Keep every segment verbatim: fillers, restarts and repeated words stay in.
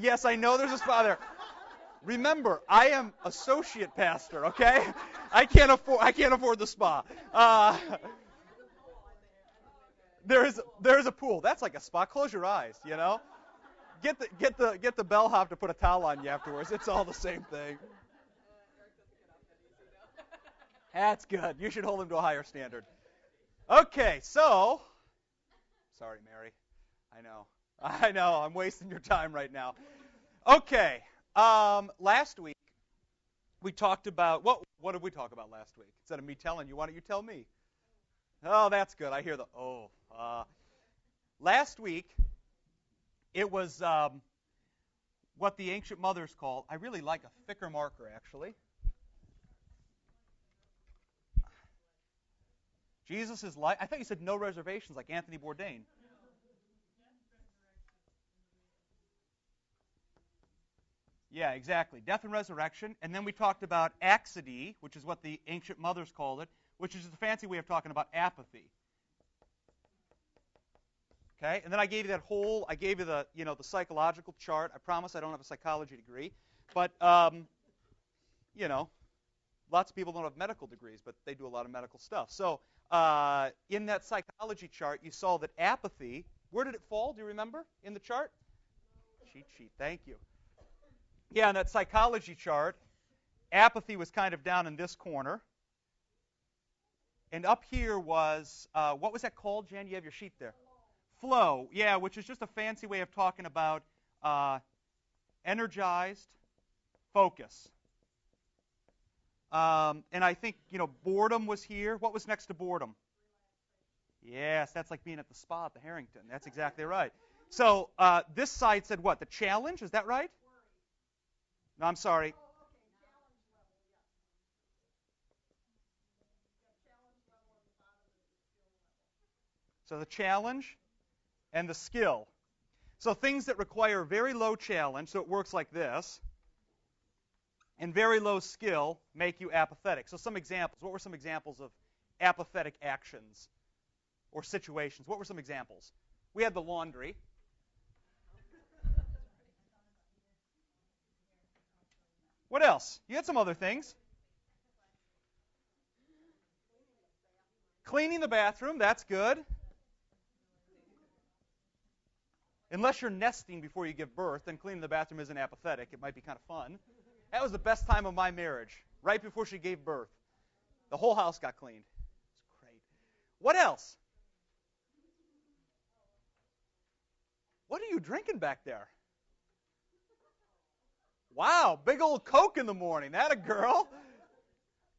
Yes, I know there's a spot there. Remember, I am associate pastor, okay? I can't afford I can't afford the spa. Uh, there is there is a pool. That's like a spa. Close your eyes, you know? Get the get the get the bellhop to put a towel on you afterwards. It's all the same thing. That's good. You should hold him to a higher standard. Okay, so sorry, Mary. I know. I know. I'm wasting your time right now. Okay. Um, last week, we talked about, what What did we talk about last week? Instead of me telling you, why don't you tell me? Oh, that's good. I hear the, oh. Uh, last week, it was um, what the ancient mothers called, I really like a thicker marker, actually. Jesus is like, I thought you said no reservations, like Anthony Bourdain. Yeah, exactly. Death and resurrection. And then we talked about acedia, which is what the ancient mothers called it, which is the fancy way of talking about apathy. Okay? And then I gave you that whole, I gave you the, you know, the psychological chart. I promise I don't have a psychology degree. But, um, you know, lots of people don't have medical degrees, but they do a lot of medical stuff. So uh, in that psychology chart, you saw that apathy, where did it fall? Do you remember in the chart? Cheat sheet. Thank you. Yeah, on that psychology chart, apathy was kind of down in this corner. And up here was, uh, what was that called, Jen? You have your sheet there. Flow, yeah, which is just a fancy way of talking about uh, energized focus. Um, and I think, you know, boredom was here. What was next to boredom? Yes, that's like being at the spa at the Harrington. That's exactly right. So uh, this side said what? The challenge, is that right? No, I'm sorry. So the challenge and the skill. So things that require very low challenge, so it works like this, and very low skill make you apathetic. So some examples. What were some examples of apathetic actions or situations? What were some examples? We had the laundry. What else? You had some other things. Cleaning the bathroom, that's good. Unless you're nesting before you give birth, then cleaning the bathroom isn't apathetic. It might be kind of fun. That was the best time of my marriage, right before she gave birth. The whole house got cleaned. It's great. What else? What are you drinking back there? Wow, big old Coke in the morning. That a girl.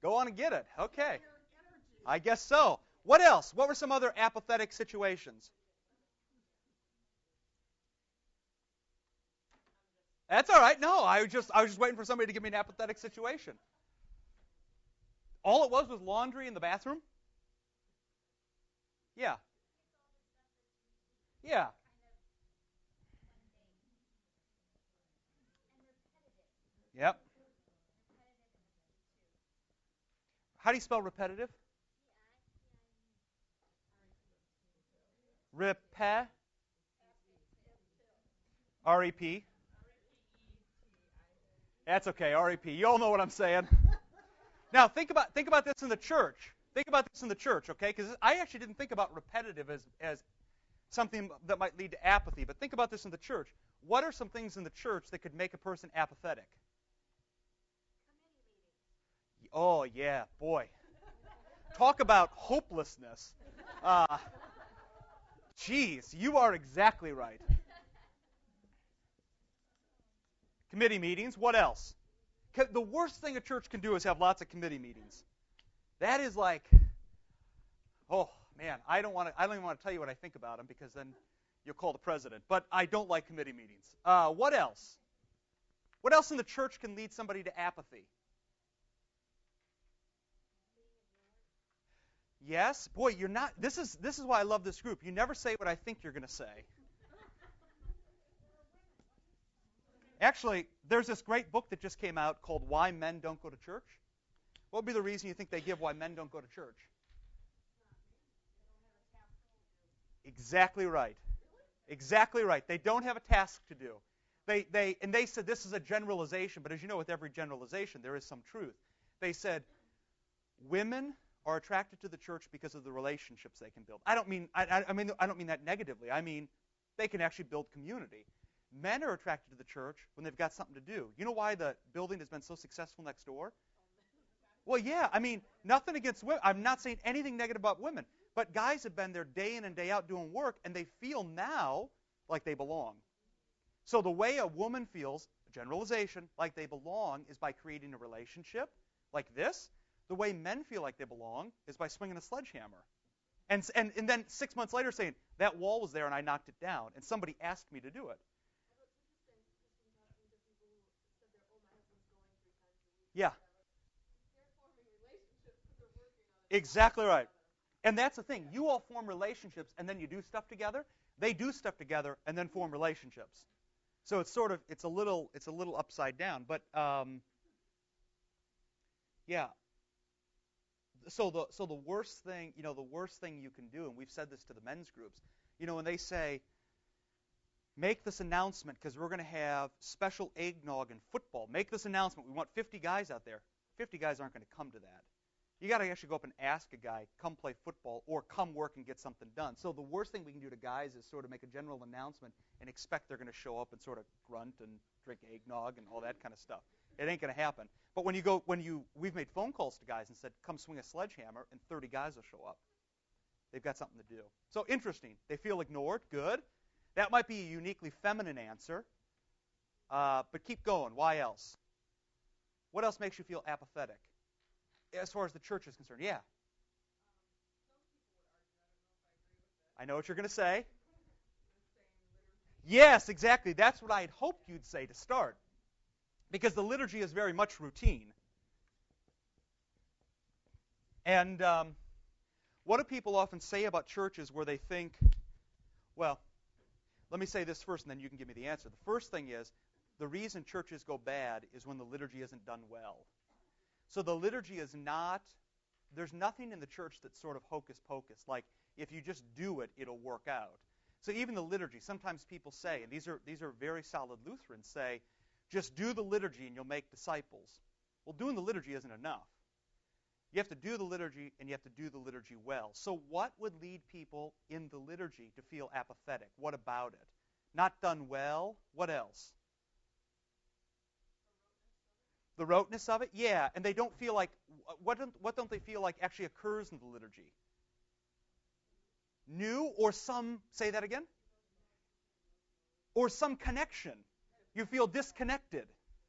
Go on and get it. Okay. I guess so. What else? What were some other apathetic situations? That's all right. No, I was just I was just waiting for somebody to give me an apathetic situation. All it was was laundry in the bathroom? Yeah. Yeah. Yep. How do you spell repetitive? Repe. R E P. That's okay, R E P. You all know what I'm saying. Now, think about think about this in the church. Think about this in the church, okay? Because I actually didn't think about repetitive as, as something that might lead to apathy, but think about this in the church. What are some things in the church that could make a person apathetic? Oh, yeah, boy. Talk about hopelessness. Uh, geez, you are exactly right. Committee meetings, what else? The worst thing a church can do is have lots of committee meetings. That is like, oh, man, I don't want to, I don't even want to tell you what I think about them because then you'll call the president. But I don't like committee meetings. Uh, what else? What else in the church can lead somebody to apathy? Yes, boy, you're not. This is this is why I love this group. You never say what I think you're going to say. Actually, there's this great book that just came out called Why Men Don't Go to Church. What would be the reason you think they give why men don't go to church? Exactly right. Exactly right. They don't have a task to do. They, they, and they said this is a generalization, but as you know, with every generalization, there is some truth. They said women are attracted to the church because of the relationships they can build. I don't mean I, I mean I don't mean that negatively. I mean they can actually build community. Men are attracted to the church when they've got something to do. You know why the building has been so successful next door? Well, yeah, I mean, nothing against women. I'm not saying anything negative about women. But guys have been there day in and day out doing work, and they feel now like they belong. So the way a woman feels, generalization, like they belong is by creating a relationship like this. The way men feel like they belong is by swinging a sledgehammer. And, and, and then six months later saying, that wall was there and I knocked it down, and somebody asked me to do it. Yeah. Exactly right. And that's the thing. You all form relationships, and then you do stuff together. They do stuff together, and then form relationships. So it's sort of it's a little it's a little upside down. But um, yeah. So the so the worst thing you know the worst thing you can do, and we've said this to the men's groups. You know, when they say, make this announcement because we're going to have special eggnog and football. Make this announcement. We want fifty guys out there. fifty guys aren't going to come to that. You got to actually go up and ask a guy, come play football or come work and get something done. So the worst thing we can do to guys is sort of make a general announcement and expect they're going to show up and sort of grunt and drink eggnog and all that kind of stuff. It ain't going to happen. But when you go, when you, we've made phone calls to guys and said, come swing a sledgehammer, and thirty guys will show up. They've got something to do. So interesting. They feel ignored. Good. That might be a uniquely feminine answer, uh, but keep going. Why else? What else makes you feel apathetic, as far as the church is concerned? Yeah. Um, I, I know what you're going to say. Yes, exactly. That's what I had hoped you'd say to start, because the liturgy is very much routine. And um, what do people often say about churches where they think, well, let me say this first, and then you can give me the answer. The first thing is, the reason churches go bad is when the liturgy isn't done well. So the liturgy is not, there's nothing in the church that's sort of hocus-pocus, like if you just do it, it'll work out. So even the liturgy, sometimes people say, and these are, these are very solid Lutherans, say, just do the liturgy and you'll make disciples. Well, doing the liturgy isn't enough. You have to do the liturgy, and you have to do the liturgy well. So what would lead people in the liturgy to feel apathetic? What about it? Not done well. What else? The roteness of it? Yeah, and they don't feel like, what don't, what don't they feel like actually occurs in the liturgy? New, or some, say that again? Or some connection. You feel disconnected.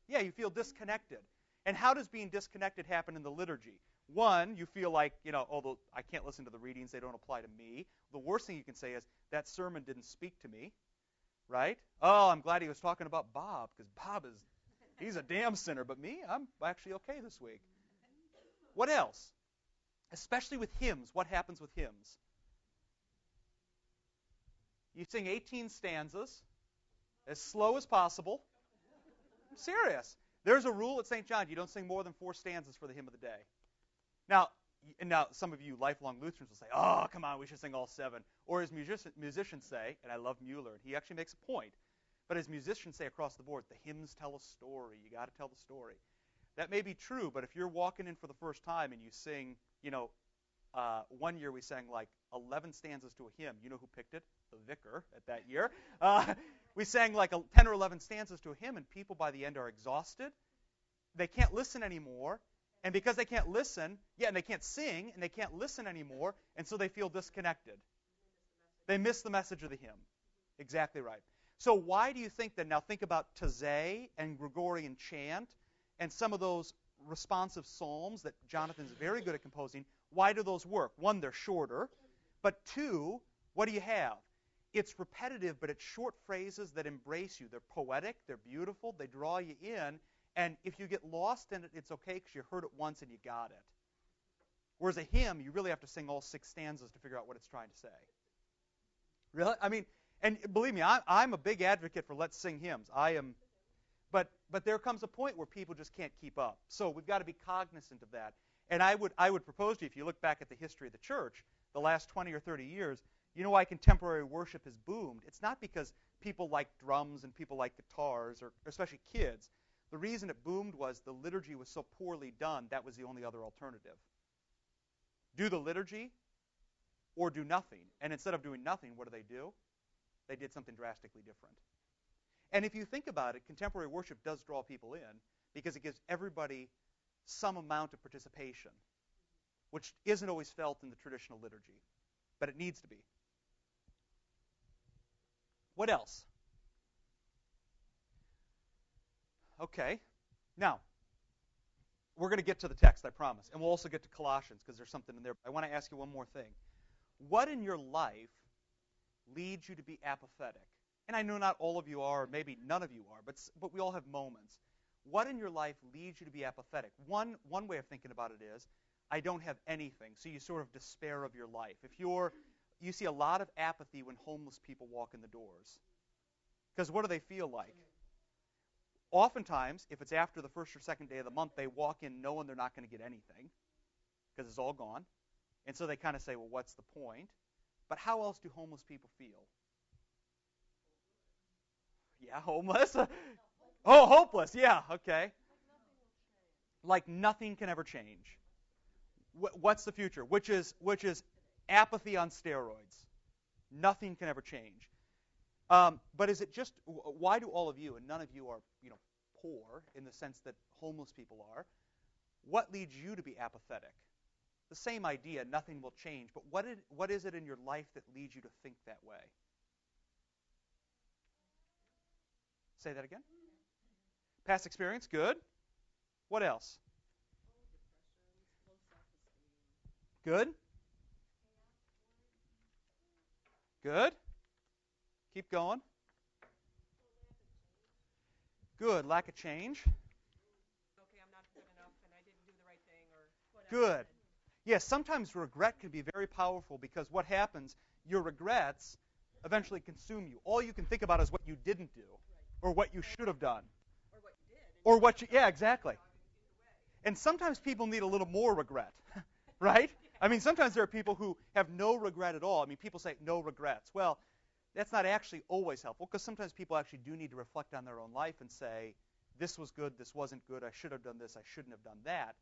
Yeah, you feel disconnected. And how does being disconnected happen in the liturgy? One, you feel like, you know, although I can't listen to the readings, they don't apply to me. The worst thing you can say is, that sermon didn't speak to me, right? Oh, I'm glad he was talking about Bob, because Bob is, he's a damn sinner, but me, I'm actually okay this week. What else? Especially with hymns, what happens with hymns? You sing eighteen stanzas, as slow as possible. I'm serious. There's a rule at Saint John, you don't sing more than four stanzas for the hymn of the day. Now, and now, some of you lifelong Lutherans will say, oh, come on, we should sing all seven. Or as musician, musicians say, and I love Mueller, and he actually makes a point, but as musicians say across the board, the hymns tell a story. You got to tell the story. That may be true, but if you're walking in for the first time and you sing, you know, uh, one year we sang like eleven stanzas to a hymn. You know who picked it? The vicar at that year. Uh, we sang like a, ten or eleven stanzas to a hymn, and people by the end are exhausted. They can't listen anymore. And because they can't listen, yeah, and they can't sing, and they can't listen anymore, and so they feel disconnected. They miss the message of the hymn. Exactly right. So why do you think that? Now think about Taizé and Gregorian chant and some of those responsive psalms that Jonathan's very good at composing. Why do those work? One, they're shorter. But two, what do you have? It's repetitive, but it's short phrases that embrace you. They're poetic. They're beautiful. They draw you in. And if you get lost in it, it's okay because you heard it once and you got it. Whereas a hymn, you really have to sing all six stanzas to figure out what it's trying to say. Really? I mean, and believe me, I, I'm a big advocate for let's sing hymns. I am, but but there comes a point where people just can't keep up. So we've got to be cognizant of that. And I would I would propose to you, if you look back at the history of the church, the last twenty or thirty years, you know why contemporary worship has boomed? It's not because people like drums and people like guitars, or especially kids. The reason it boomed was the liturgy was so poorly done, that was the only other alternative. Do the liturgy or do nothing. And instead of doing nothing, what do they do? They did something drastically different. And if you think about it, contemporary worship does draw people in because it gives everybody some amount of participation, which isn't always felt in the traditional liturgy, but it needs to be. What else? Okay, now, we're going to get to the text, I promise, and we'll also get to Colossians because there's something in there. I want to ask you one more thing. What in your life leads you to be apathetic? And I know not all of you are, maybe none of you are, but, but we all have moments. What in your life leads you to be apathetic? One, one way of thinking about it is, I don't have anything, so you sort of despair of your life. If you're, you see a lot of apathy when homeless people walk in the doors. Because what do they feel like? Oftentimes, if it's after the first or second day of the month, they walk in knowing they're not going to get anything because it's all gone. And so they kind of say, well, what's the point? But how else do homeless people feel? Yeah, homeless. Oh, hopeless. Yeah, okay. Like nothing can ever change. What's the future? Which is which is apathy on steroids. Nothing can ever change. Um, but is it just, why do all of you, and none of you are, you know, poor in the sense that homeless people are, what leads you to be apathetic? The same idea, nothing will change, but what, did, what is it in your life that leads you to think that way? Say that again? Past experience, good. What else? Good? Good? Keep going. Good. Lack of change. Okay, I'm not good enough and I didn't do the right thing or whatever. Good. Yes, sometimes regret can be very powerful because what happens, your regrets eventually consume you. All you can think about is what you didn't do or what you should have done. Or what you did. Or what you, yeah, exactly. And sometimes people need a little more regret, right? I mean, sometimes there are people who have no regret at all. I mean, people say no regrets. Well, that's not actually always helpful because sometimes people actually do need to reflect on their own life and say, this was good, this wasn't good, I should have done this, I shouldn't have done that.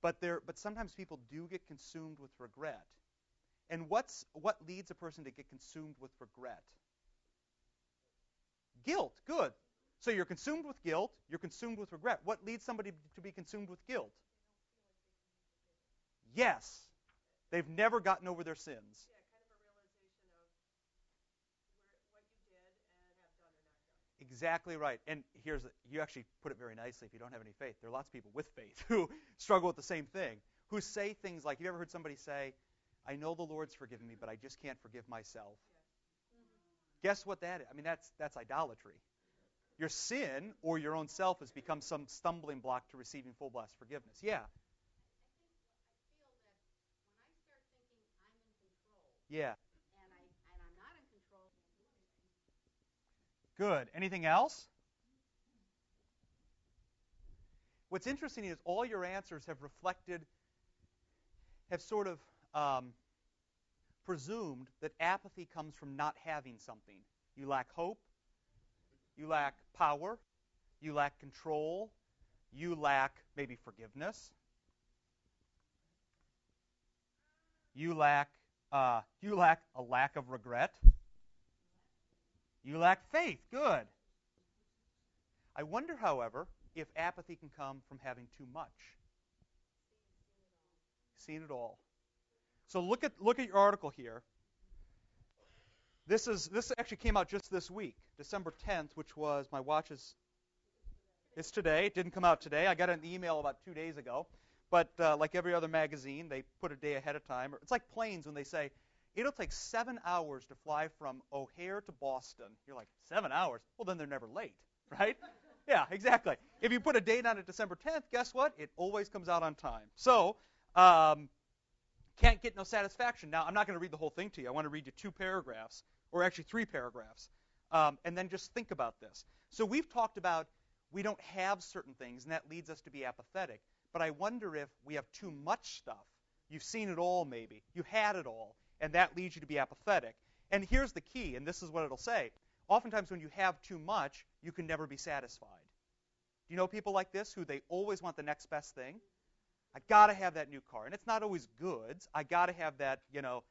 But there, but sometimes people do get consumed with regret. And what's what leads a person to get consumed with regret? Guilt, good. So you're consumed with guilt, you're consumed with regret. What leads somebody to be consumed with guilt? Yes, they've never gotten over their sins. Exactly right. And here's, you actually put it very nicely if you don't have any faith. There are lots of people with faith who struggle with the same thing, who say things like, you ever heard somebody say, I know the Lord's forgiven me, but I just can't forgive myself. Yes. Mm-hmm. Guess what that is? I mean, that's that's idolatry. Your sin or your own self has become some stumbling block to receiving full blessed forgiveness. Yeah. I think I feel that when I start thinking I'm in control. Yeah. Good. Anything else? What's interesting is all your answers have reflected, have sort of um, presumed that apathy comes from not having something. You lack hope. You lack power. You lack control. You lack maybe forgiveness. You lack, uh, you lack a lack of regret. You lack faith. Good. I wonder, however, if apathy can come from having too much. Seen it all. So look at look at your article here. This is this actually came out just this week, December tenth, which was my watch is it's today. It didn't come out today. I got an email about two days ago, but uh, like every other magazine, they put a day ahead of time. It's like planes when they say, it'll take seven hours to fly from O'Hare to Boston. You're like, seven hours? Well, then they're never late, right? Yeah, exactly. If you put a date on it December tenth, guess what? It always comes out on time. So, um, can't get no satisfaction. Now, I'm not going to read the whole thing to you. I want to read you two paragraphs, or actually three paragraphs, um, and then just think about this. So we've talked about we don't have certain things, and that leads us to be apathetic. But I wonder if we have too much stuff. You've seen it all, maybe. You had it all. And that leads you to be apathetic. And here's the key, and this is what it'll say. Oftentimes when you have too much, you can never be satisfied. Do you know people like this who they always want the next best thing? I got to have that new car. And it's not always goods. I got to have that, you know,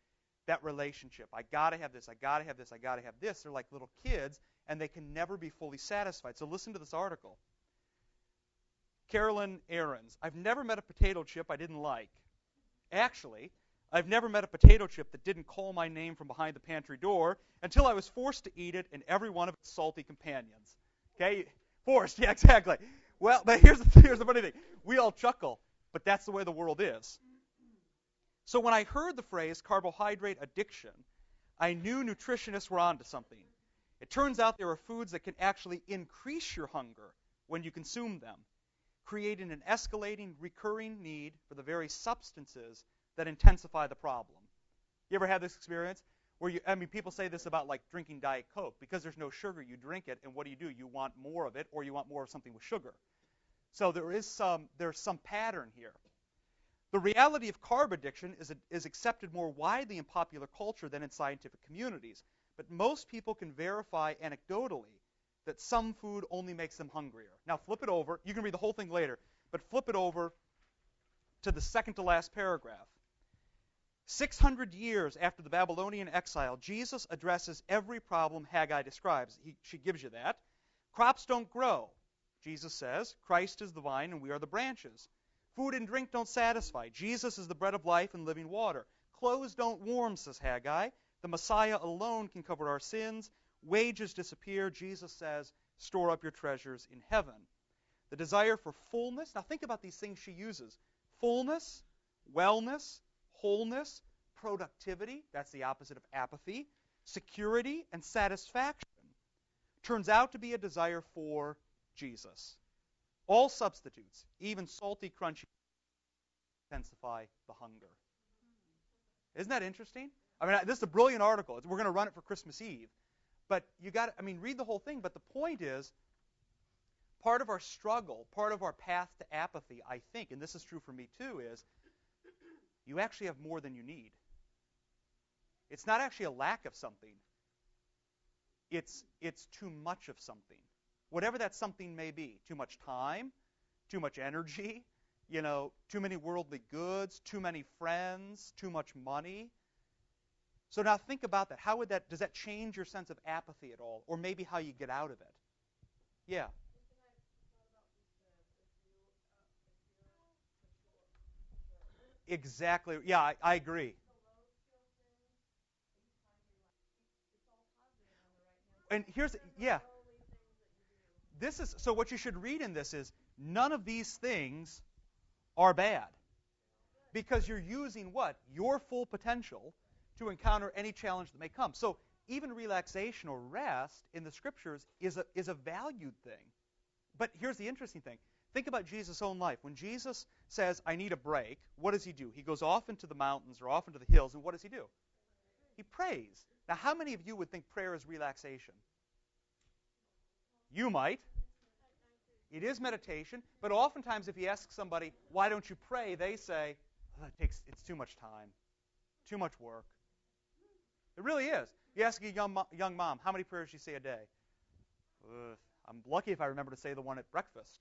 that relationship. I got to have this. I got to have this. I got to have this. They're like little kids, and they can never be fully satisfied. So listen to this article. Carolyn Ahrens. I've never met a potato chip I didn't like. Actually, I've never met a potato chip that didn't call my name from behind the pantry door until I was forced to eat it and every one of its salty companions. Okay? Forced. Yeah, exactly. Well, but here's the, here's the funny thing. We all chuckle. But that's the way the world is. So when I heard the phrase carbohydrate addiction, I knew nutritionists were onto something. It turns out there are foods that can actually increase your hunger when you consume them, creating an escalating, recurring need for the very substances that intensify the problem. You ever had this experience? Where you, I mean, people say this about like drinking Diet Coke. Because there's no sugar, you drink it, and what do you do? You want more of it, or you want more of something with sugar. So there is some, there's some pattern here. The reality of carb addiction is, a, is accepted more widely in popular culture than in scientific communities. But most people can verify anecdotally that some food only makes them hungrier. Now flip it over. You can read the whole thing later. But flip it over to the second to last paragraph. six hundred years after the Babylonian exile, Jesus addresses every problem Haggai describes. He, she gives you that. Crops don't grow. Jesus says, Christ is the vine and we are the branches. Food and drink don't satisfy. Jesus is the bread of life and living water. Clothes don't warm, says Haggai. The Messiah alone can cover our sins. Wages disappear. Jesus says, store up your treasures in heaven. The desire for fullness. Now think about these things she uses. Fullness, wellness, wholeness, productivity. That's the opposite of apathy. Security and satisfaction. Turns out to be a desire for Jesus. All substitutes, even salty, crunchy, intensify the hunger. Isn't that interesting? I mean, this is a brilliant article. We're going to run it for Christmas Eve. But you got, I mean, read the whole thing. But the point is, part of our struggle, part of our path to apathy, I think, and this is true for me too, is you actually have more than you need. It's not actually a lack of something. It's, it's too much of something. Whatever that something may be, too much time, too much energy, you know, too many worldly goods, too many friends, too much money. So now think about that. How would that, does that change your sense of apathy at all? Or maybe how you get out of it? Yeah. Exactly. Yeah, I, I agree. And here's, yeah. This is, so what you should read in this is none of these things are bad because you're using what? Your full potential to encounter any challenge that may come. So even relaxation or rest in the Scriptures is a, is a valued thing. But here's the interesting thing. Think about Jesus' own life. When Jesus says, I need a break, what does he do? He goes off into the mountains or off into the hills, and what does he do? He prays. Now, how many of you would think prayer is relaxation? You might. It is meditation, but oftentimes if you ask somebody, why don't you pray, they say, oh, it takes, it's too much time, too much work. It really is. You ask a young, young mom, how many prayers do you say a day? Ugh, I'm lucky if I remember to say the one at breakfast.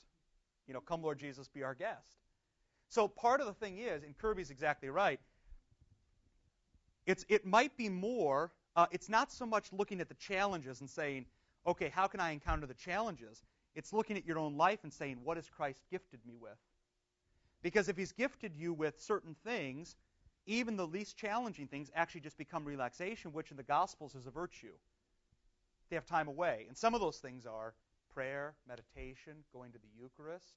You know, come Lord Jesus, be our guest. So part of the thing is, and Kirby's exactly right, it's, it might be more, uh, it's not so much looking at the challenges and saying, okay, how can I encounter the challenges? It's looking at your own life and saying, what has Christ gifted me with? Because if he's gifted you with certain things, even the least challenging things actually just become relaxation, which in the Gospels is a virtue. They have time away. And some of those things are prayer, meditation, going to the Eucharist.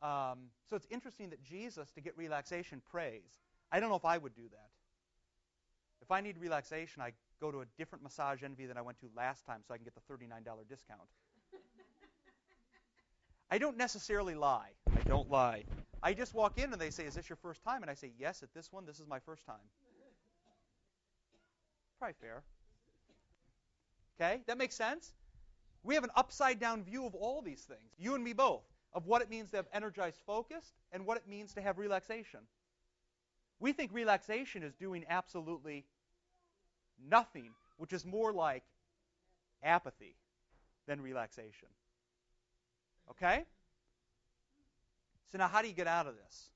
Um, so it's interesting that Jesus, to get relaxation, prays. I don't know if I would do that. If I need relaxation, I go to a different massage envy than I went to last time so I can get the thirty-nine dollars discount. I don't necessarily lie. I don't lie. I just walk in and they say, is this your first time? And I say, yes, at this one, this is my first time. Probably fair. Okay, that makes sense? We have an upside-down view of all these things, you and me both, of what it means to have energized focus and what it means to have relaxation. We think relaxation is doing absolutely nothing, which is more like apathy than relaxation. Okay? So now how do you get out of this?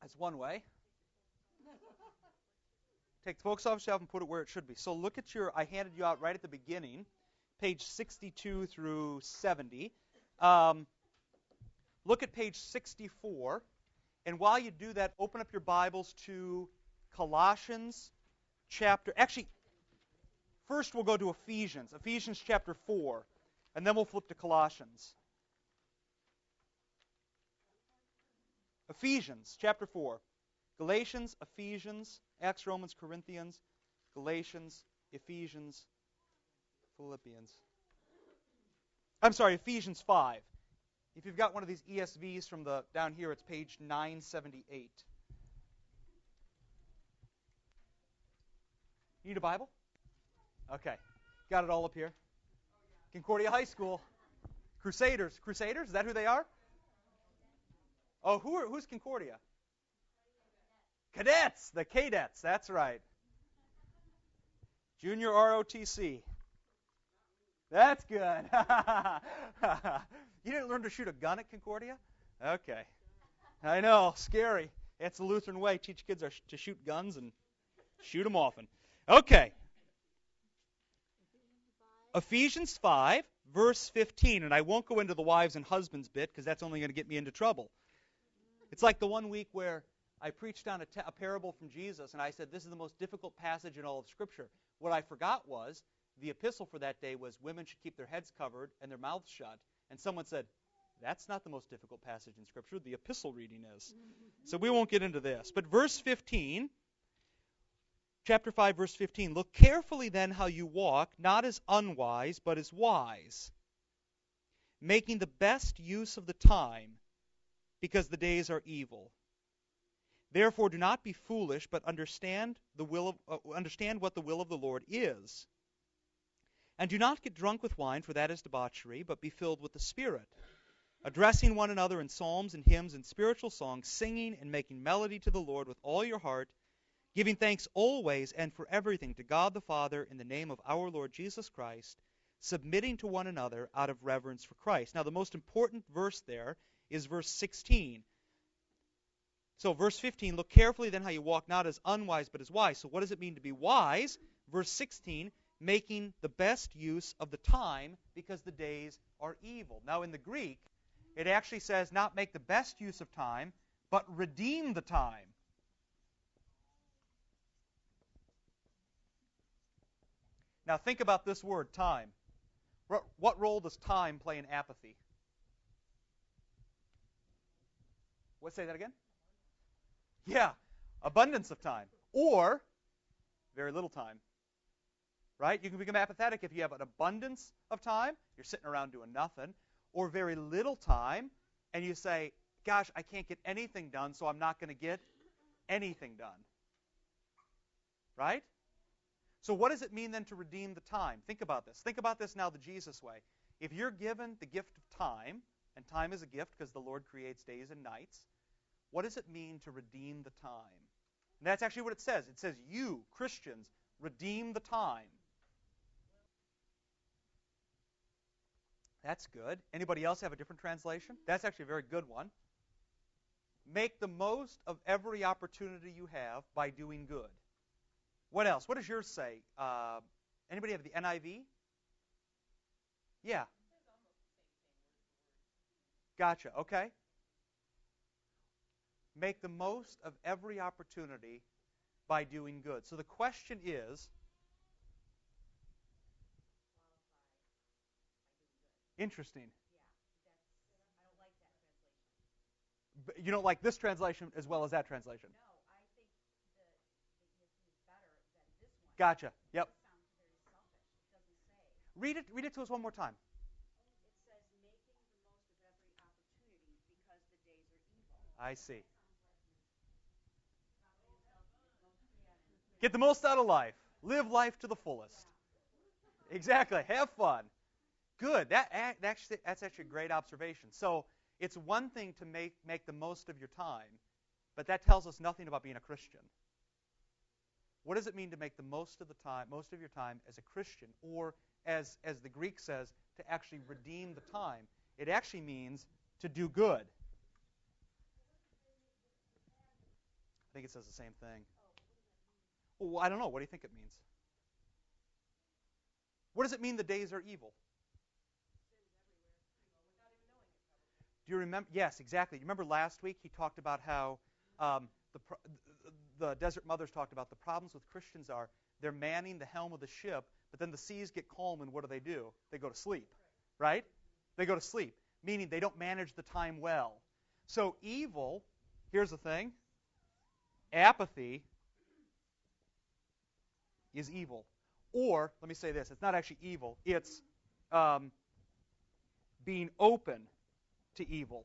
That's one way. Take the focus off the shelf and put it where it should be. So look at your, I handed you out right at the beginning, page sixty-two through seventy. Um, look at page sixty-four. And while you do that, open up your Bibles to Colossians chapter, actually, first we'll go to Ephesians, Ephesians chapter four, and then we'll flip to Colossians. Ephesians chapter four. Galatians, Ephesians, Acts, Romans, Corinthians, Galatians, Ephesians, Philippians. I'm sorry, Ephesians five. If you've got one of these E S Vs from the down here, it's page nine seventy-eight. You need a Bible? Okay. Got it all up here. Concordia High School. Crusaders. Crusaders? Is that who they are? Oh, who are, who's Concordia? Cadets. The Cadets. That's right. Junior R O T C. That's good. You didn't learn to shoot a gun at Concordia? Okay. I know. Scary. It's the Lutheran way. Teach kids to shoot guns and shoot them often. Okay. Ephesians five, verse fifteen, and I won't go into the wives and husbands bit because that's only going to get me into trouble. It's like the one week where I preached on a, te- a parable from Jesus, and I said this is the most difficult passage in all of Scripture. What I forgot was the epistle for that day was women should keep their heads covered and their mouths shut, and someone said, that's not the most difficult passage in Scripture. The epistle reading is. So we won't get into this. But verse fifteen... Chapter five, verse fifteen, look carefully then how you walk, not as unwise, but as wise, making the best use of the time, because the days are evil. Therefore do not be foolish, but understand the will of, uh, understand what the will of the Lord is. And do not get drunk with wine, for that is debauchery, but be filled with the Spirit, addressing one another in psalms and hymns and spiritual songs, singing and making melody to the Lord with all your heart, giving thanks always and for everything to God the Father in the name of our Lord Jesus Christ, submitting to one another out of reverence for Christ. Now, the most important verse there is verse sixteen. So, verse fifteen, look carefully then how you walk, not as unwise, but as wise. So, what does it mean to be wise? Verse sixteen, making the best use of the time because the days are evil. Now, in the Greek, it actually says not make the best use of time, but redeem the time. Now think about this word, time. What role does time play in apathy? What, say that again? Yeah, abundance of time. Or very little time. Right? You can become apathetic if you have an abundance of time, you're sitting around doing nothing, or very little time, and you say, gosh, I can't get anything done, so I'm not going to get anything done. Right? So what does it mean then to redeem the time? Think about this. Think about this now the Jesus way. If you're given the gift of time, and time is a gift because the Lord creates days and nights, what does it mean to redeem the time? And that's actually what it says. It says, you, Christians, redeem the time. That's good. Anybody else have a different translation? That's actually a very good one. Make the most of every opportunity you have by doing good. What else? What does yours say? Uh, anybody have the N I V? Yeah. Gotcha. Okay. Make the most of every opportunity by doing good. So the question is, interesting. But you don't like this translation as well as that translation? No. Gotcha. Yep. Read it. Read it to us one more time. It says making the most of every opportunity because the days are evil. I see. Get the most out of life. Live life to the fullest. Exactly. Have fun. Good. That actually that's actually a great observation. So it's one thing to make make the most of your time, but that tells us nothing about being a Christian. What does it mean to make the most of the time, most of your time as a Christian, or as as the Greek says, to actually redeem the time? It actually means to do good. I think it says the same thing. Well, I don't know. What do you think it means? What does it mean the days are evil? Do you remember? Yes, exactly. You remember last week he talked about how um, the, the Desert Mothers talked about the problems with Christians are they're manning the helm of the ship, but then the seas get calm, and what do they do? They go to sleep, right? They go to sleep, meaning they don't manage the time well. So evil, here's the thing, apathy is evil. Or, let me say this, it's not actually evil, it's um, being open to evil.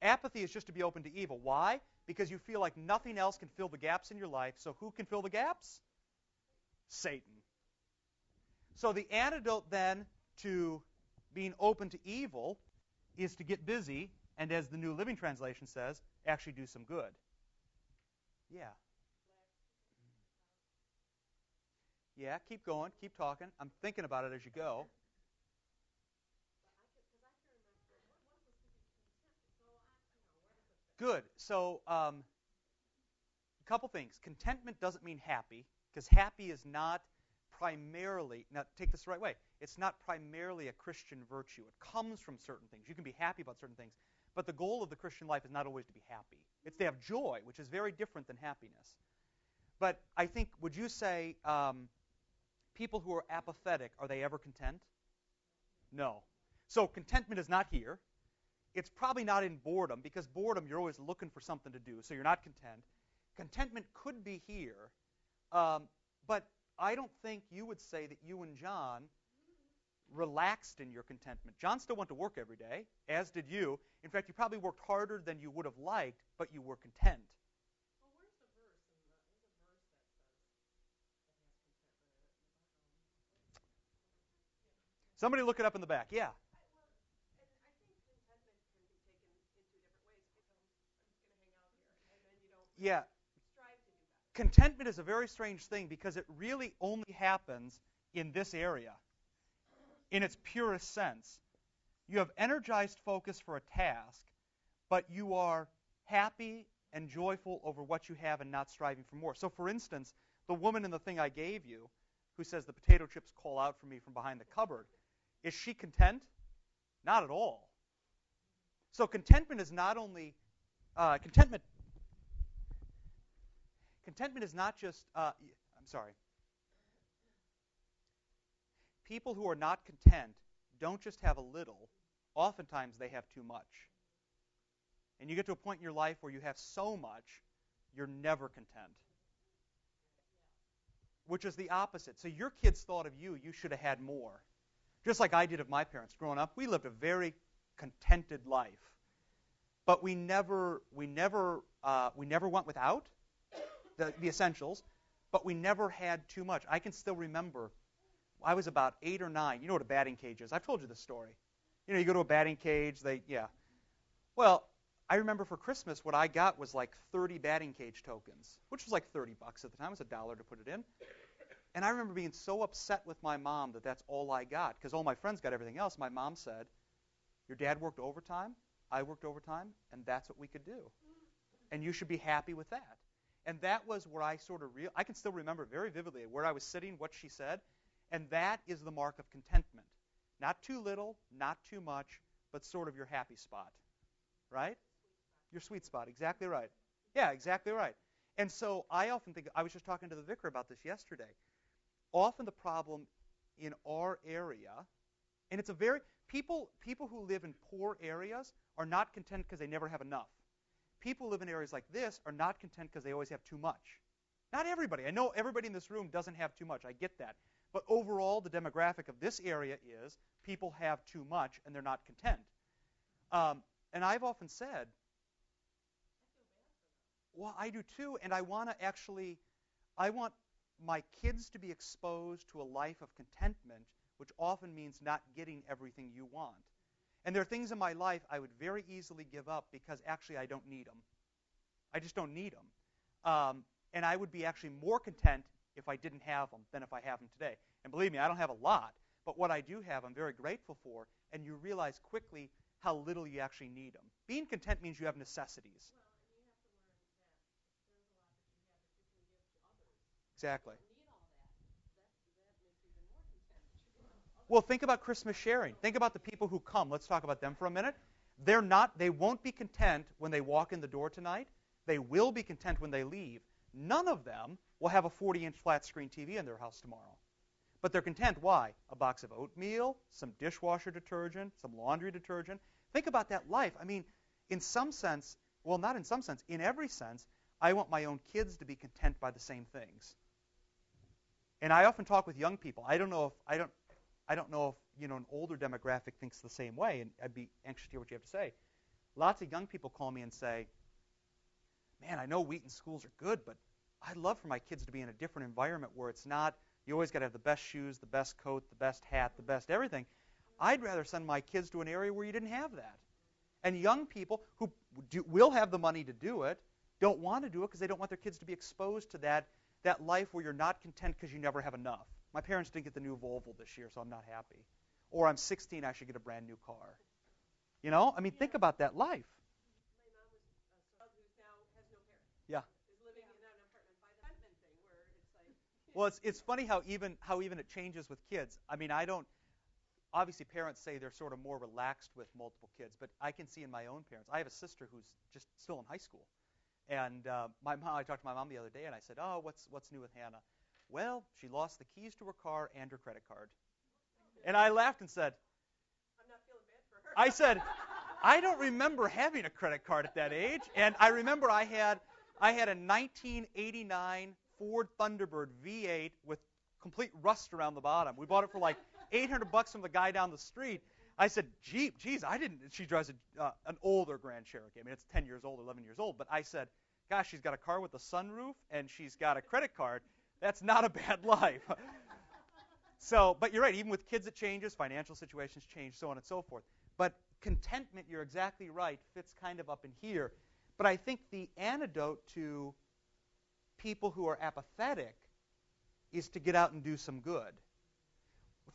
Apathy is just to be open to evil. Why? Because you feel like nothing else can fill the gaps in your life, so who can fill the gaps? Satan. So the antidote then to being open to evil is to get busy, and as the New Living Translation says, actually do some good. Yeah. Yeah, keep going, keep talking. I'm thinking about it as you go. Good. So um, a couple things. Contentment doesn't mean happy, because happy is not primarily, now take this the right way, it's not primarily a Christian virtue. It comes from certain things. You can be happy about certain things, but the goal of the Christian life is not always to be happy. It's to have joy, which is very different than happiness. But I think, would you say um, people who are apathetic, are they ever content? No. So contentment is not here. It's probably not in boredom, because boredom, you're always looking for something to do, so you're not content. Contentment could be here, um, but I don't think you would say that you and John relaxed in your contentment. John still went to work every day, as did you. In fact, you probably worked harder than you would have liked, but you were content. Well, where's the verse? There's a verse that says contentment. Somebody look it up in the back. Yeah. Yeah, contentment is a very strange thing because it really only happens in this area, in its purest sense. You have energized focus for a task, but you are happy and joyful over what you have and not striving for more. So, for instance, the woman in the thing I gave you who says the potato chips call out for me from behind the cupboard, is she content? Not at all. So contentment is not only, uh, contentment Contentment is not just, uh, I'm sorry. People who are not content don't just have a little. Oftentimes they have too much. And you get to a point in your life where you have so much, you're never content. Which is the opposite. So your kids thought of you, you should have had more. Just like I did of my parents. Growing up, we lived a very contented life. But we never, we never, uh, we never went without. The, the essentials, but we never had too much. I can still remember I was about eight or nine. You know what a batting cage is. I've told you this story. You know, you go to a batting cage, they, yeah. Well, I remember for Christmas what I got was like thirty batting cage tokens, which was like thirty bucks at the time. It was a dollar to put it in. And I remember being so upset with my mom that that's all I got, because all my friends got everything else. My mom said, your dad worked overtime, I worked overtime, and that's what we could do. And you should be happy with that. And that was where I sort of, real. I can still remember very vividly where I was sitting, what she said, and that is the mark of contentment. Not too little, not too much, but sort of your happy spot, right? Your sweet spot, exactly right. Yeah, exactly right. And so I often think, I was just talking to the vicar about this yesterday, often the problem in our area, and it's a very, people, people who live in poor areas are not content because they never have enough. People who live in areas like this are not content because they always have too much. Not everybody. I know everybody in this room doesn't have too much. I get that. But overall, the demographic of this area is people have too much and they're not content. Um, and I've often said, well, I do too, and I want to actually, I want my kids to be exposed to a life of contentment, which often means not getting everything you want. And there are things in my life I would very easily give up because actually I don't need them. I just don't need them. Um, and I would be actually more content if I didn't have them than if I have them today. And believe me, I don't have a lot, but what I do have, I'm very grateful for, and you realize quickly how little you actually need them. Being content means you have necessities. Well, and you have to learn that there's a lot that you have that you can give to others. Exactly. You don't need all that. That, that makes you even more content. You can well, think about Christmas sharing. Think about the people who come. Let's talk about them for a minute. They're not, they won't be content when they walk in the door tonight. They will be content when they leave. None of them will have a forty-inch flat-screen T V in their house tomorrow. But they're content. Why? A box of oatmeal, some dishwasher detergent, some laundry detergent. Think about that life. I mean, in some sense, well, not in some sense, in every sense, I want my own kids to be content by the same things. And I often talk with young people. I don't know if I don't, I don't know if you know an older demographic thinks the same way. And I'd be anxious to hear what you have to say. Lots of young people call me and say, "Man, I know Wheaton schools are good, but I'd love for my kids to be in a different environment where it's not. You always got to have the best shoes, the best coat, the best hat, the best everything. I'd rather send my kids to an area where you didn't have that." And young people who do, will have the money to do it don't want to do it because they don't want their kids to be exposed to that, that life where you're not content because you never have enough. My parents didn't get the new Volvo this year, so I'm not happy. Or I'm sixteen, I should get a brand new car. You know? I mean, yeah. Think about that life. My mom was a who now has no parents. Yeah. Well, it's it's funny how even how even it changes with kids. I mean, I don't. Obviously, parents say they're sort of more relaxed with multiple kids, but I can see in my own parents. I have a sister who's just still in high school, and uh, my mom. I talked to my mom the other day, and I said, "Oh, what's what's new with Hannah?" Well, she lost the keys to her car and her credit card, and I laughed and said, "I'm not feeling bad for her." I said, "I don't remember having a credit card at that age, and I remember I had I had a nineteen eighty-nine." Ford Thunderbird V eight with complete rust around the bottom. We bought it for like eight hundred bucks from the guy down the street. I said, Jeep, geez, I didn't. She drives a, uh, an older Grand Cherokee. I mean, it's ten years old, eleven years old. But I said, gosh, she's got a car with a sunroof and she's got a credit card. That's not a bad life. So, but you're right. Even with kids, it changes. Financial situations change, so on and so forth. But contentment, you're exactly right, fits kind of up in here. But I think the antidote to people who are apathetic is to get out and do some good.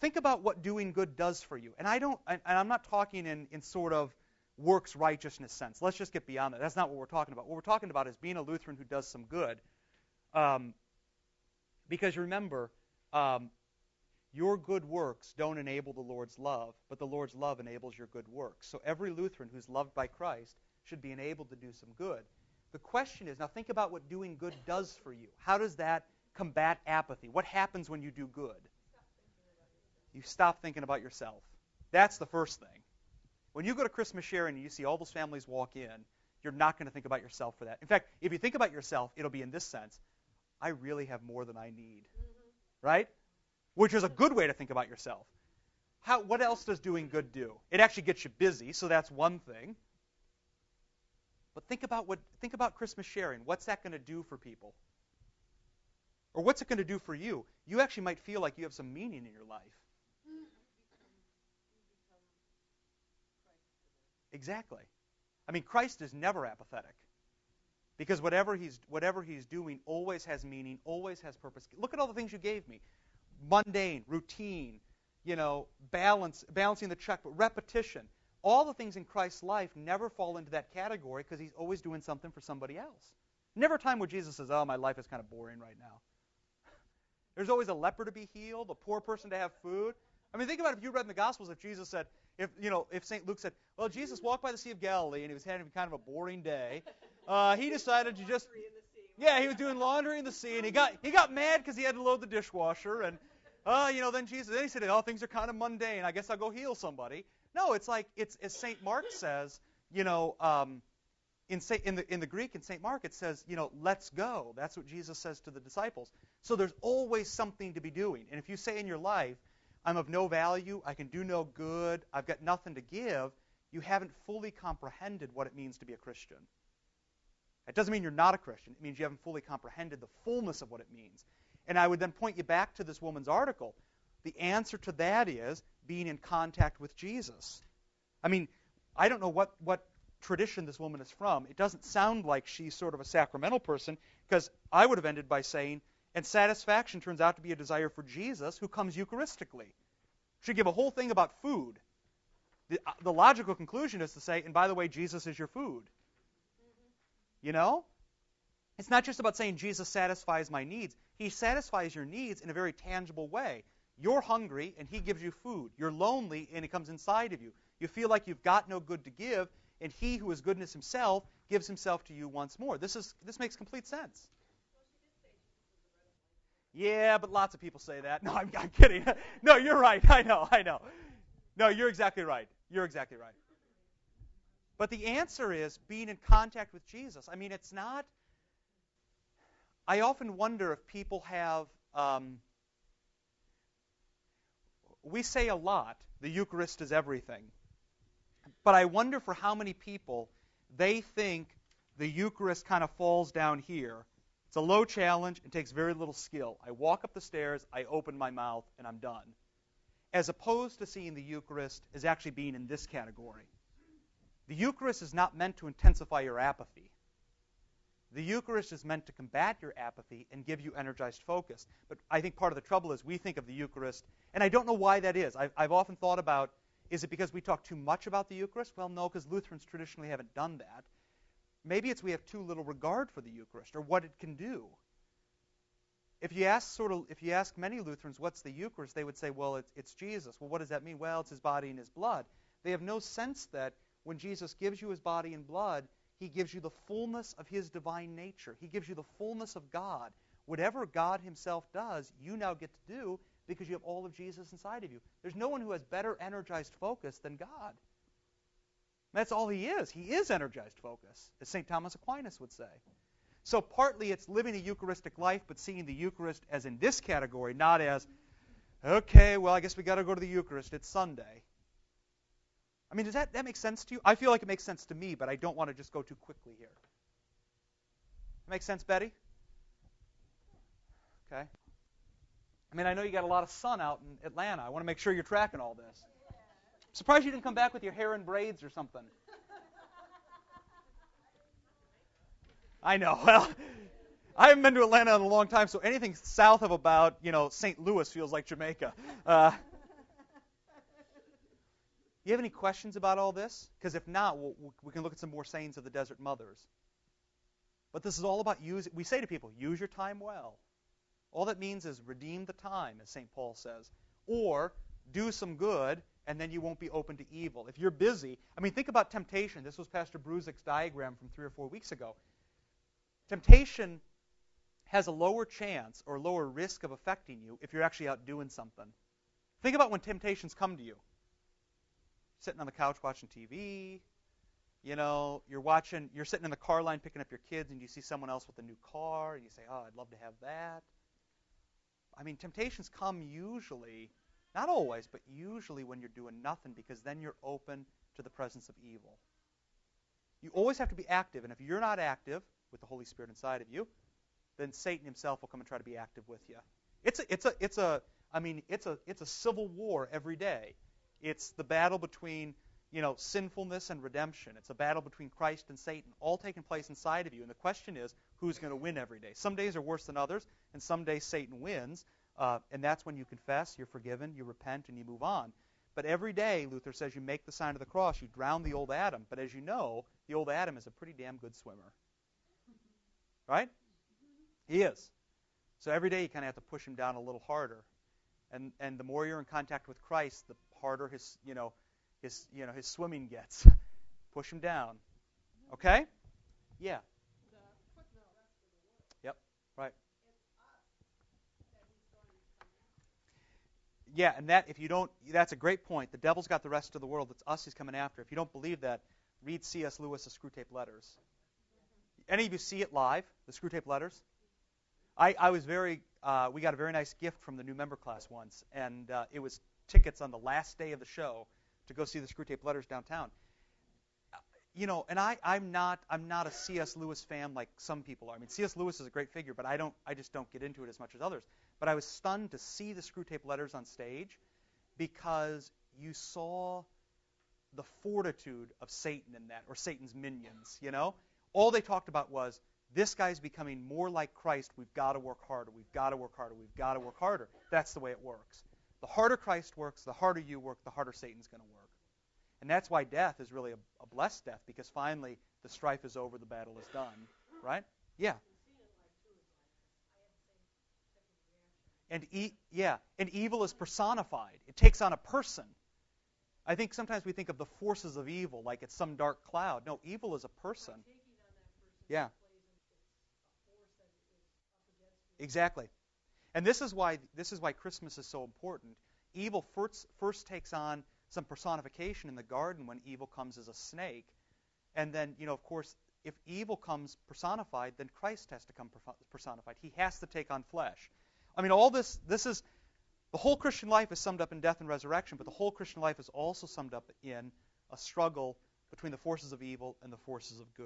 Think about what doing good does for you. And I don't, and I'm not talking in, in sort of works righteousness sense. Let's just get beyond that. That's not what we're talking about. What we're talking about is being a Lutheran who does some good. Um, because remember, um, your good works don't enable the Lord's love, but the Lord's love enables your good works. So every Lutheran who's loved by Christ should be enabled to do some good. The question is, now think about what doing good does for you. How does that combat apathy? What happens when you do good? You stop thinking about yourself. That's the first thing. When you go to Christmas sharing and you see all those families walk in, you're not going to think about yourself for that. In fact, if you think about yourself, it'll be in this sense, I really have more than I need, mm-hmm. right? Which is a good way to think about yourself. How? What else does doing good do? It actually gets you busy, so that's one thing. But think about what think about Christmas sharing. What's that going to do for people? Or what's it going to do for you? You actually might feel like you have some meaning in your life. Exactly. I mean, Christ is never apathetic. Because whatever he's whatever he's doing always has meaning, always has purpose. Look at all the things you gave me. Mundane, routine, you know, balance, balancing the checkbook, repetition. All the things in Christ's life never fall into that category because he's always doing something for somebody else. Never a time where Jesus says, oh, my life is kind of boring right now. There's always a leper to be healed, a poor person to have food. I mean, think about if you read in the Gospels if Jesus said, if you know, if Saint Luke said, well, Jesus walked by the Sea of Galilee and he was having kind of a boring day. Uh, he decided to just, yeah, he was doing laundry in the sea and he got he got mad because he had to load the dishwasher and, uh, you know, then Jesus, then he said, oh, things are kind of mundane. I guess I'll go heal somebody. No, it's like, it's as Saint Mark says, you know, um, in, Sa- in, the, in the Greek, in Saint Mark, it says, you know, let's go. That's what Jesus says to the disciples. So there's always something to be doing. And if you say in your life, I'm of no value, I can do no good, I've got nothing to give, you haven't fully comprehended what it means to be a Christian. It doesn't mean you're not a Christian. It means you haven't fully comprehended the fullness of what it means. And I would then point you back to this woman's article. The answer to that is being in contact with Jesus. I mean, I don't know what, what tradition this woman is from, it doesn't sound like she's sort of a sacramental person, because I would have ended by saying, and satisfaction turns out to be a desire for Jesus who comes Eucharistically. She'd give a whole thing about food. The, the logical conclusion is to say, and by the way, Jesus is your food. You know? It's not just about saying Jesus satisfies my needs. He satisfies your needs in a very tangible way. You're hungry, and he gives you food. You're lonely, and it comes inside of you. You feel like you've got no good to give, and he who is goodness himself gives himself to you once more. This is this makes complete sense. Yeah, but lots of people say that. No, I'm, I'm kidding. No, you're right. I know, I know. No, you're exactly right. You're exactly right. But the answer is being in contact with Jesus. I mean, it's not... I often wonder if people have... Um, we say a lot, the Eucharist is everything. But I wonder for how many people they think the Eucharist kind of falls down here. It's a low challenge and takes very little skill. I walk up the stairs, I open my mouth, and I'm done. As opposed to seeing the Eucharist as actually being in this category. The Eucharist is not meant to intensify your apathy. The Eucharist is meant to combat your apathy and give you energized focus. But I think part of the trouble is we think of the Eucharist, and I don't know why that is. I've, I've often thought about, is it because we talk too much about the Eucharist? Well, no, because Lutherans traditionally haven't done that. Maybe it's we have too little regard for the Eucharist or what it can do. If you ask sort of, if you ask many Lutherans, what's the Eucharist? They would say, well, it's, it's Jesus. Well, what does that mean? Well, it's his body and his blood. They have no sense that when Jesus gives you his body and blood, he gives you the fullness of his divine nature. He gives you the fullness of God. Whatever God himself does, you now get to do because you have all of Jesus inside of you. There's no one who has better energized focus than God. That's all he is. He is energized focus, as Saint Thomas Aquinas would say. So partly it's living a Eucharistic life, but seeing the Eucharist as in this category, not as, okay, well, I guess we got to go to the Eucharist. It's Sunday. I mean, does that, that make sense to you? I feel like it makes sense to me, but I don't want to just go too quickly here. Make sense, Betty? Okay. I mean, I know you got a lot of sun out in Atlanta. I want to make sure you're tracking all this. I'm surprised you didn't come back with your hair in braids or something. I know. Well, I haven't been to Atlanta in a long time, so anything south of about, you know, Saint Louis feels like Jamaica. Uh, You have any questions about all this? Because if not, we'll, we can look at some more sayings of the Desert Mothers. But this is all about using, we say to people, use your time well. All that means is redeem the time, as Saint Paul says. Or do some good, and then you won't be open to evil. If you're busy, I mean, think about temptation. This was Pastor Bruzik's diagram from three or four weeks ago. Temptation has a lower chance or lower risk of affecting you if you're actually out doing something. Think about when temptations come to you. Sitting on the couch watching T V, you know, you're watching, you're sitting in the car line picking up your kids and you see someone else with a new car and you say, oh, I'd love to have that. I mean, temptations come usually, not always, but usually when you're doing nothing because then you're open to the presence of evil. You always have to be active, and if you're not active with the Holy Spirit inside of you, then Satan himself will come and try to be active with you. It's a, it's a, it's a, I mean, it's a, it's a civil war every day. It's the battle between, you know, sinfulness and redemption. It's a battle between Christ and Satan, all taking place inside of you. And the question is, who's going to win every day? Some days are worse than others, and some days Satan wins. Uh, and that's when you confess, you're forgiven, you repent, and you move on. But every day, Luther says, you make the sign of the cross, you drown the old Adam. But as you know, the old Adam is a pretty damn good swimmer. Right? He is. So every day you kind of have to push him down a little harder. And and the more you're in contact with Christ, the harder his, you know, his, you know, his swimming gets. Push him down. Okay? Yeah. Yep. Right. Yeah, and that if you don't, that's a great point. The devil's got the rest of the world. It's us he's coming after. If you don't believe that, read C S Lewis's Screwtape Letters. Any of you see it live? The Screwtape Letters. I I was very. Uh, we got a very nice gift from the new member class once, and uh, it was tickets on the last day of the show to go see the Screwtape Letters downtown. Uh, you know, and I, I'm not I'm not a C S Lewis fan like some people are. I mean, C S Lewis is a great figure, but I don't I just don't get into it as much as others. But I was stunned to see the Screwtape Letters on stage because you saw the fortitude of Satan in that, or Satan's minions, you know? All they talked about was, this guy's becoming more like Christ. We've got to work harder. We've got to work harder. We've got to work harder. That's the way it works. The harder Christ works, the harder you work, the harder Satan's going to work. And that's why death is really a, a blessed death, because finally the strife is over, the battle is done, right? Yeah. And e- yeah, and evil is personified. It takes on a person. I think sometimes we think of the forces of evil like it's some dark cloud. No, evil is a person. Yeah. Exactly. And this is why this is why Christmas is so important. Evil first, first takes on some personification in the garden when evil comes as a snake. And then, you know, of course, if evil comes personified, then Christ has to come personified. He has to take on flesh. I mean, all this, this is, the whole Christian life is summed up in death and resurrection, but the whole Christian life is also summed up in a struggle between the forces of evil and the forces of good.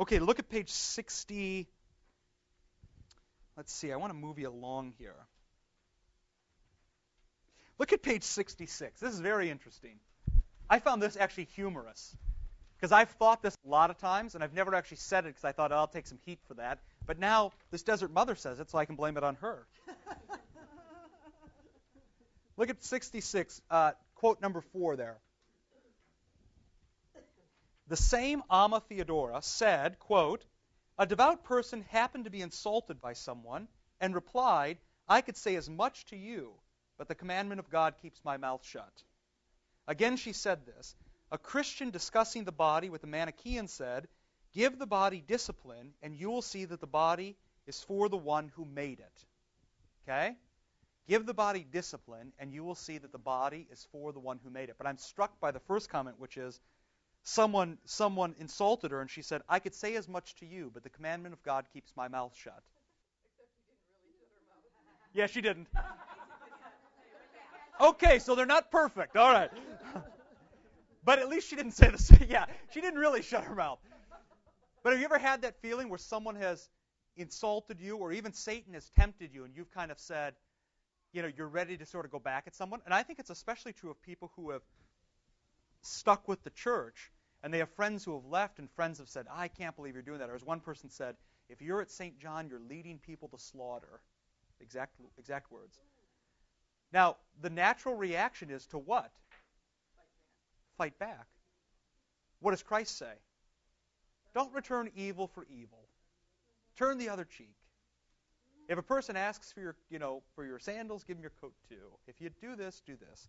Okay, look at page sixty. Let's see, I want to move you along here. Look at page sixty-six. This is very interesting. I found this actually humorous, because I've thought this a lot of times, and I've never actually said it because I thought, oh, I'll take some heat for that. But now this Desert Mother says it, so I can blame it on her. Look at sixty-six, uh, quote number four there. The same Amma Theodora said, quote, a devout person happened to be insulted by someone and replied, I could say as much to you, but the commandment of God keeps my mouth shut. Again, she said this. A Christian discussing the body with a Manichaean said, give the body discipline, and you will see that the body is for the one who made it. Okay? Give the body discipline, and you will see that the body is for the one who made it. But I'm struck by the first comment, which is, someone someone insulted her, and she said, I could say as much to you, but the commandment of God keeps my mouth shut. Except she didn't really shut her mouth. Yeah, she didn't. Okay, so they're not perfect. All right. But at least she didn't say the same. Yeah, she didn't really shut her mouth. But have you ever had that feeling where someone has insulted you, or even Satan has tempted you, and you've kind of said, you know, you're ready to sort of go back at someone? And I think it's especially true of people who have stuck with the church, and they have friends who have left, and friends have said, I can't believe you're doing that. Or as one person said, if you're at Saint John, you're leading people to slaughter. Exact, exact words. Now, the natural reaction is to what? Fight back. Fight back. What does Christ say? Don't return evil for evil. Turn the other cheek. If a person asks for your, you know, for your sandals, give them your coat too. If you do this, do this.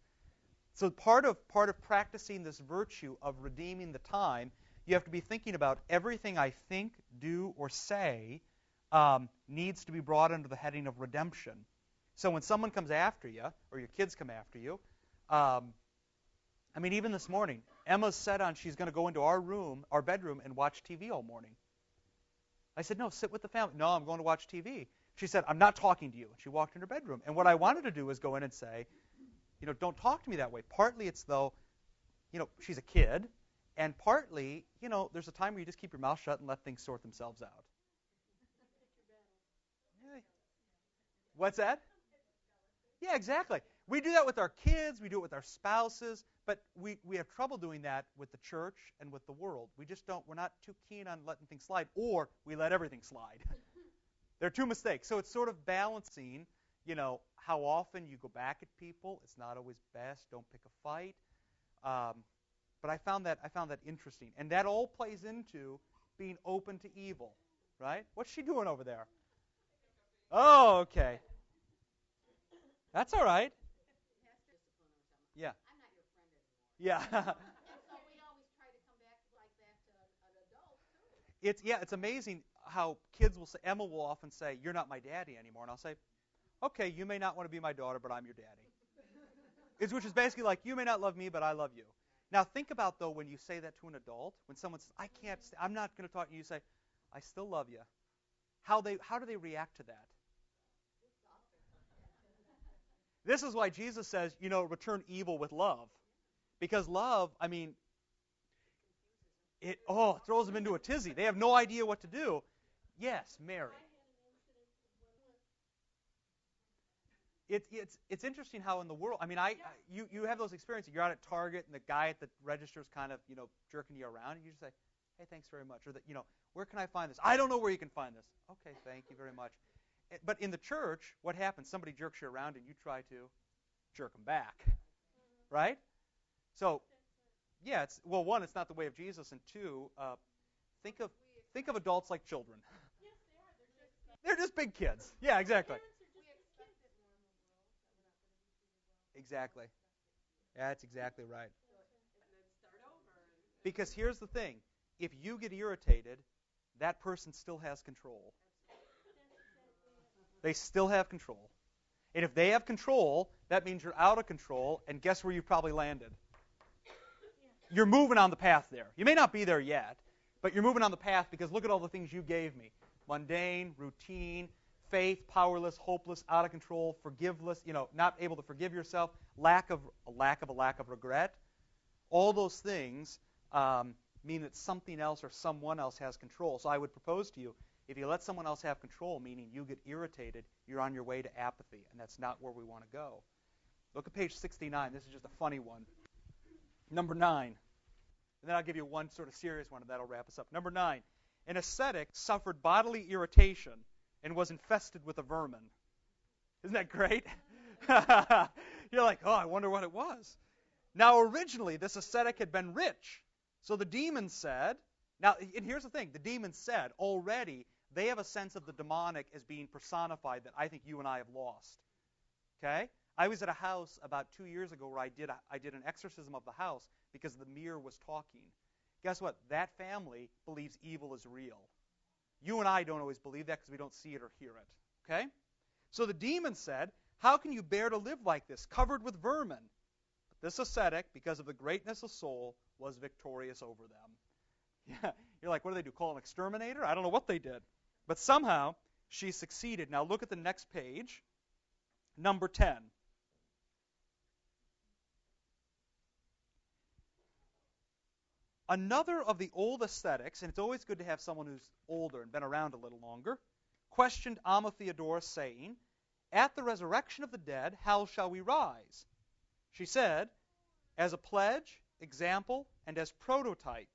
So part of part of practicing this virtue of redeeming the time, you have to be thinking about everything I think, do, or say um, needs to be brought under the heading of redemption. So when someone comes after you, or your kids come after you, um, I mean, even this morning, Emma's set on she's going to go into our room, our bedroom, and watch T V all morning. I said, no, sit with the family. No, I'm going to watch T V. She said, I'm not talking to you. And she walked in her bedroom. And what I wanted to do was go in and say, you know, don't talk to me that way. Partly it's though, you know, she's a kid, and partly, you know, there's a time where you just keep your mouth shut and let things sort themselves out. What's that? Yeah, exactly. We do that with our kids, we do it with our spouses, but we, we have trouble doing that with the church and with the world. We just don't, we're not too keen on letting things slide, or we let everything slide. There are two mistakes. So it's sort of balancing, you know, how often you go back at people. It's not always best. Don't pick a fight. Um, but I found that I found that interesting. And that all plays into being open to evil, right? What's she doing over there? Oh, okay. That's all right. Yeah. I'm not your friend anymore. Yeah. And so we always try to come back like that to an adult, too. It's, yeah, it's amazing how kids will say, Emma will often say, you're not my daddy anymore. And I'll say, okay, you may not want to be my daughter, but I'm your daddy. It's, which is basically like, you may not love me, but I love you. Now think about, though, when you say that to an adult, when someone says, I can't, st- I'm not going to talk to you, you say, I still love you. How they, how do they react to that? This is why Jesus says, you know, return evil with love. Because love, I mean, it, oh, it throws them into a tizzy. They have no idea what to do. Yes, Mary. It, it's it's interesting how in the world, I mean, I, yeah. I you, you have those experiences. You're out at Target, and the guy at the register is kind of, you know, jerking you around, and you just say, hey, thanks very much. Or, that, you know, where can I find this? I don't know where you can find this. Okay, thank you very much. But in the church, what happens? Somebody jerks you around, and you try to jerk them back, right? So, yeah, it's, well, one, it's not the way of Jesus, and two, uh, think of think of adults like children. Yes, they are. They're just big kids. Yeah, exactly. Exactly. That's exactly right. Because here's the thing. If you get irritated, that person still has control. They still have control. And if they have control, that means you're out of control, and guess where you've probably landed? You're moving on the path there. You may not be there yet, but you're moving on the path because look at all the things you gave me. Mundane, routine, faith, powerless, hopeless, out of control, forgiveless, you know, not able to forgive yourself, lack of a lack of a lack of regret. All those things um, mean that something else or someone else has control. So I would propose to you, if you let someone else have control, meaning you get irritated, you're on your way to apathy, and that's not where we want to go. Look at page sixty-nine. This is just a funny one. Number nine. And then I'll give you one sort of serious one, and that'll wrap us up. Number nine. An ascetic suffered bodily irritation and was infested with a vermin. Isn't that great? You're like, oh, I wonder what it was. Now, originally, this ascetic had been rich. So the demon said, now, and here's the thing, the demon said, already, they have a sense of the demonic as being personified that I think you and I have lost. Okay? I was at a house about two years ago where I did a, I did an exorcism of the house because the mirror was talking. Guess what? That family believes evil is real. You and I don't always believe that because we don't see it or hear it. Okay? So the demon said, how can you bear to live like this, covered with vermin? But this ascetic, because of the greatness of soul, was victorious over them. Yeah. You're like, what do they do, call an exterminator? I don't know what they did. But somehow, she succeeded. Now look at the next page, number ten. Another of the old ascetics, and it's always good to have someone who's older and been around a little longer, questioned Amma Theodora, saying, at the resurrection of the dead, how shall we rise? She said, as a pledge, example, and as prototype,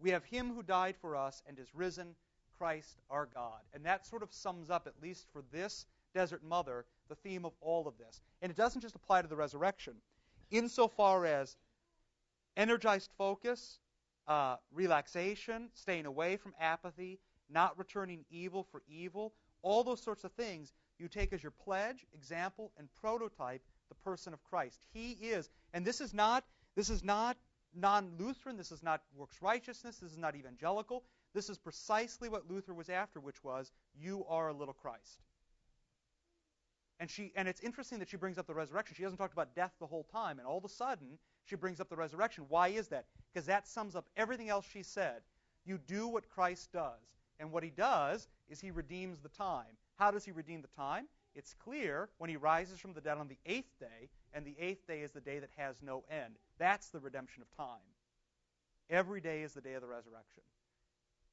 we have him who died for us and is risen, Christ our God. And that sort of sums up, at least for this Desert Mother, the theme of all of this. And it doesn't just apply to the resurrection. Insofar as energized focus, Uh, relaxation, staying away from apathy, not returning evil for evil, all those sorts of things you take as your pledge, example, and prototype, the person of Christ. He is, and this is not this is not non-Lutheran, this is not works righteousness, this is not evangelical, this is precisely what Luther was after, which was, you are a little Christ. And she, and it's interesting that she brings up the resurrection. She hasn't talked about death the whole time, and all of a sudden, she brings up the resurrection. Why is that? Because that sums up everything else she said. You do what Christ does. And what he does is he redeems the time. How does he redeem the time? It's clear when he rises from the dead on the eighth day, and the eighth day is the day that has no end. That's the redemption of time. Every day is the day of the resurrection.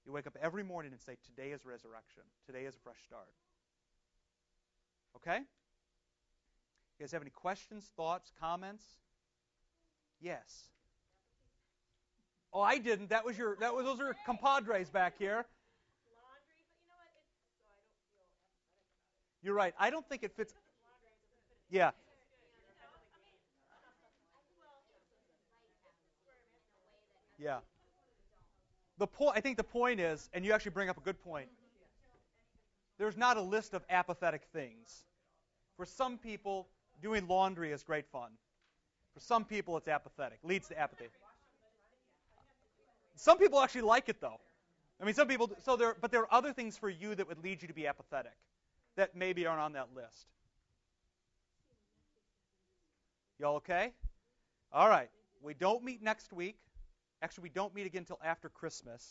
You wake up every morning and say, today is resurrection. Today is a fresh start. Okay? You guys have any questions, thoughts, comments? Yes. Oh, I didn't. That was your. That was those are compadres back here. You're right. I don't think it fits. Yeah. Yeah. The point. I think the point is, and you actually bring up a good point. There's not a list of apathetic things. For some people, doing laundry is great fun. For some people, it's apathetic, leads to apathy. Some people actually like it, though. I mean, some people, so there, but there are other things for you that would lead you to be apathetic that maybe aren't on that list. Y'all okay? All right. We don't meet next week. Actually, we don't meet again until after Christmas.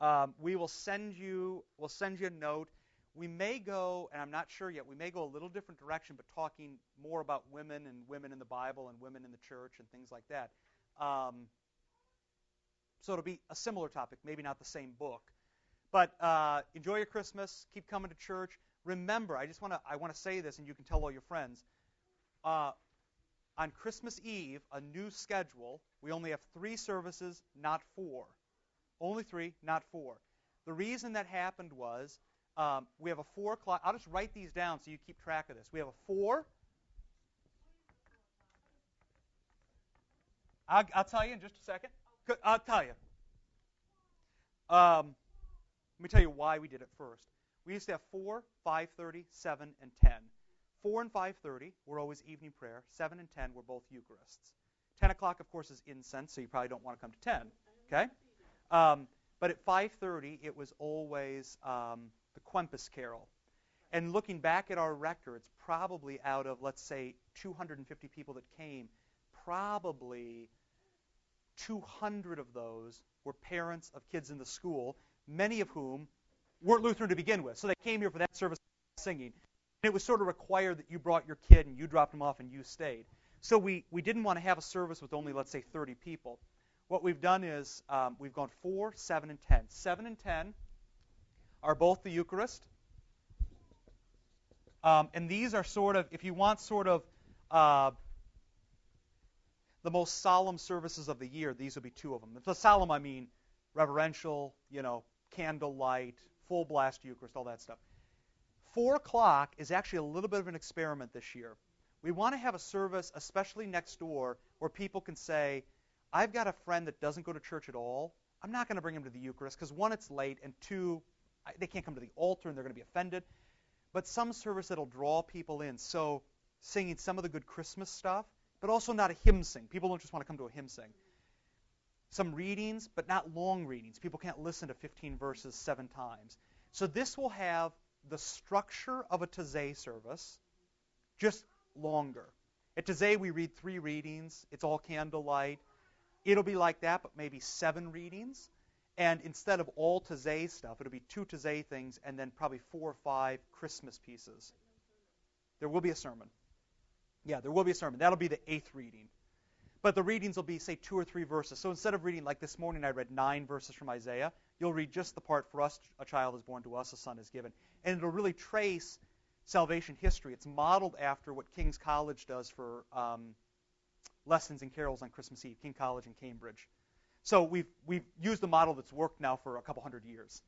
Um, we will send you, we'll send you a note. We may go, and I'm not sure yet, we may go a little different direction, but talking more about women and women in the Bible and women in the church and things like that. Um, so it'll be a similar topic, maybe not the same book. But uh, enjoy your Christmas. Keep coming to church. Remember, I just want to I want to say this, and you can tell all your friends, uh, on Christmas Eve, a new schedule. We only have three services, not four. Only three, not four. The reason that happened was um, we have a four o'clock. I'll just write these down so you keep track of this. We have a four. I'll, I'll tell you in just a second. I'll tell you. Um, let me tell you why we did it first. We used to have four, five thirty, seven, and ten. four and five thirty were always evening prayer. seven and ten were both Eucharists. ten o'clock, of course, is incense, so you probably don't want to come to ten. Okay? Um, but at five thirty, it was always um, the Quempus Carol. And looking back at our records, probably out of, let's say, two hundred fifty people that came, probably two hundred of those were parents of kids in the school, many of whom weren't Lutheran to begin with. So they came here for that service singing. And it was sort of required that you brought your kid and you dropped them off and you stayed. So we, we didn't want to have a service with only, let's say, thirty people. What we've done is um, we've gone four, seven, and ten. seven and ten are both the Eucharist. Um, and these are sort of, if you want sort of uh, the most solemn services of the year, these would be two of them. If the solemn, I mean reverential, you know, candlelight, full blast Eucharist, all that stuff. Four o'clock is actually a little bit of an experiment this year. We want to have a service, especially next door, where people can say, I've got a friend that doesn't go to church at all. I'm not going to bring him to the Eucharist because, one, it's late, and two, they can't come to the altar and they're going to be offended. But some service that'll draw people in. So singing some of the good Christmas stuff, but also not a hymn sing. People don't just want to come to a hymn sing. Some readings, but not long readings. People can't listen to fifteen verses seven times. So this will have the structure of a Taizé service, just longer. At Taizé, we read three readings. It's all candlelight. It'll be like that, but maybe seven readings. And instead of all Taizé stuff, it'll be two Taizé things and then probably four or five Christmas pieces. There will be a sermon. Yeah, there will be a sermon. That'll be the eighth reading. But the readings will be, say, two or three verses. So instead of reading, like this morning I read nine verses from Isaiah, you'll read just the part, for us a child is born to us, a son is given. And it'll really trace salvation history. It's modeled after what King's College does for um, lessons and carols on Christmas Eve, King College in Cambridge. So we've we've used a model that's worked now for a couple hundred years.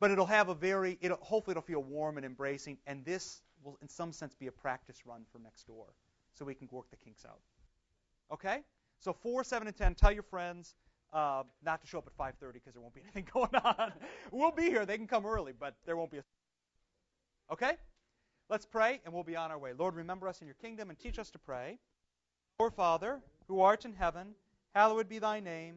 But it'll have a very, it'll, hopefully it'll feel warm and embracing, and this will in some sense be a practice run for next door so we can work the kinks out. Okay? So four, seven, and ten, tell your friends uh, not to show up at five thirty because there won't be anything going on. We'll be here. They can come early, but there won't be a... Okay? Let's pray, and we'll be on our way. Lord, remember us in your kingdom and teach us to pray. Our Father, who art in heaven, hallowed be thy name.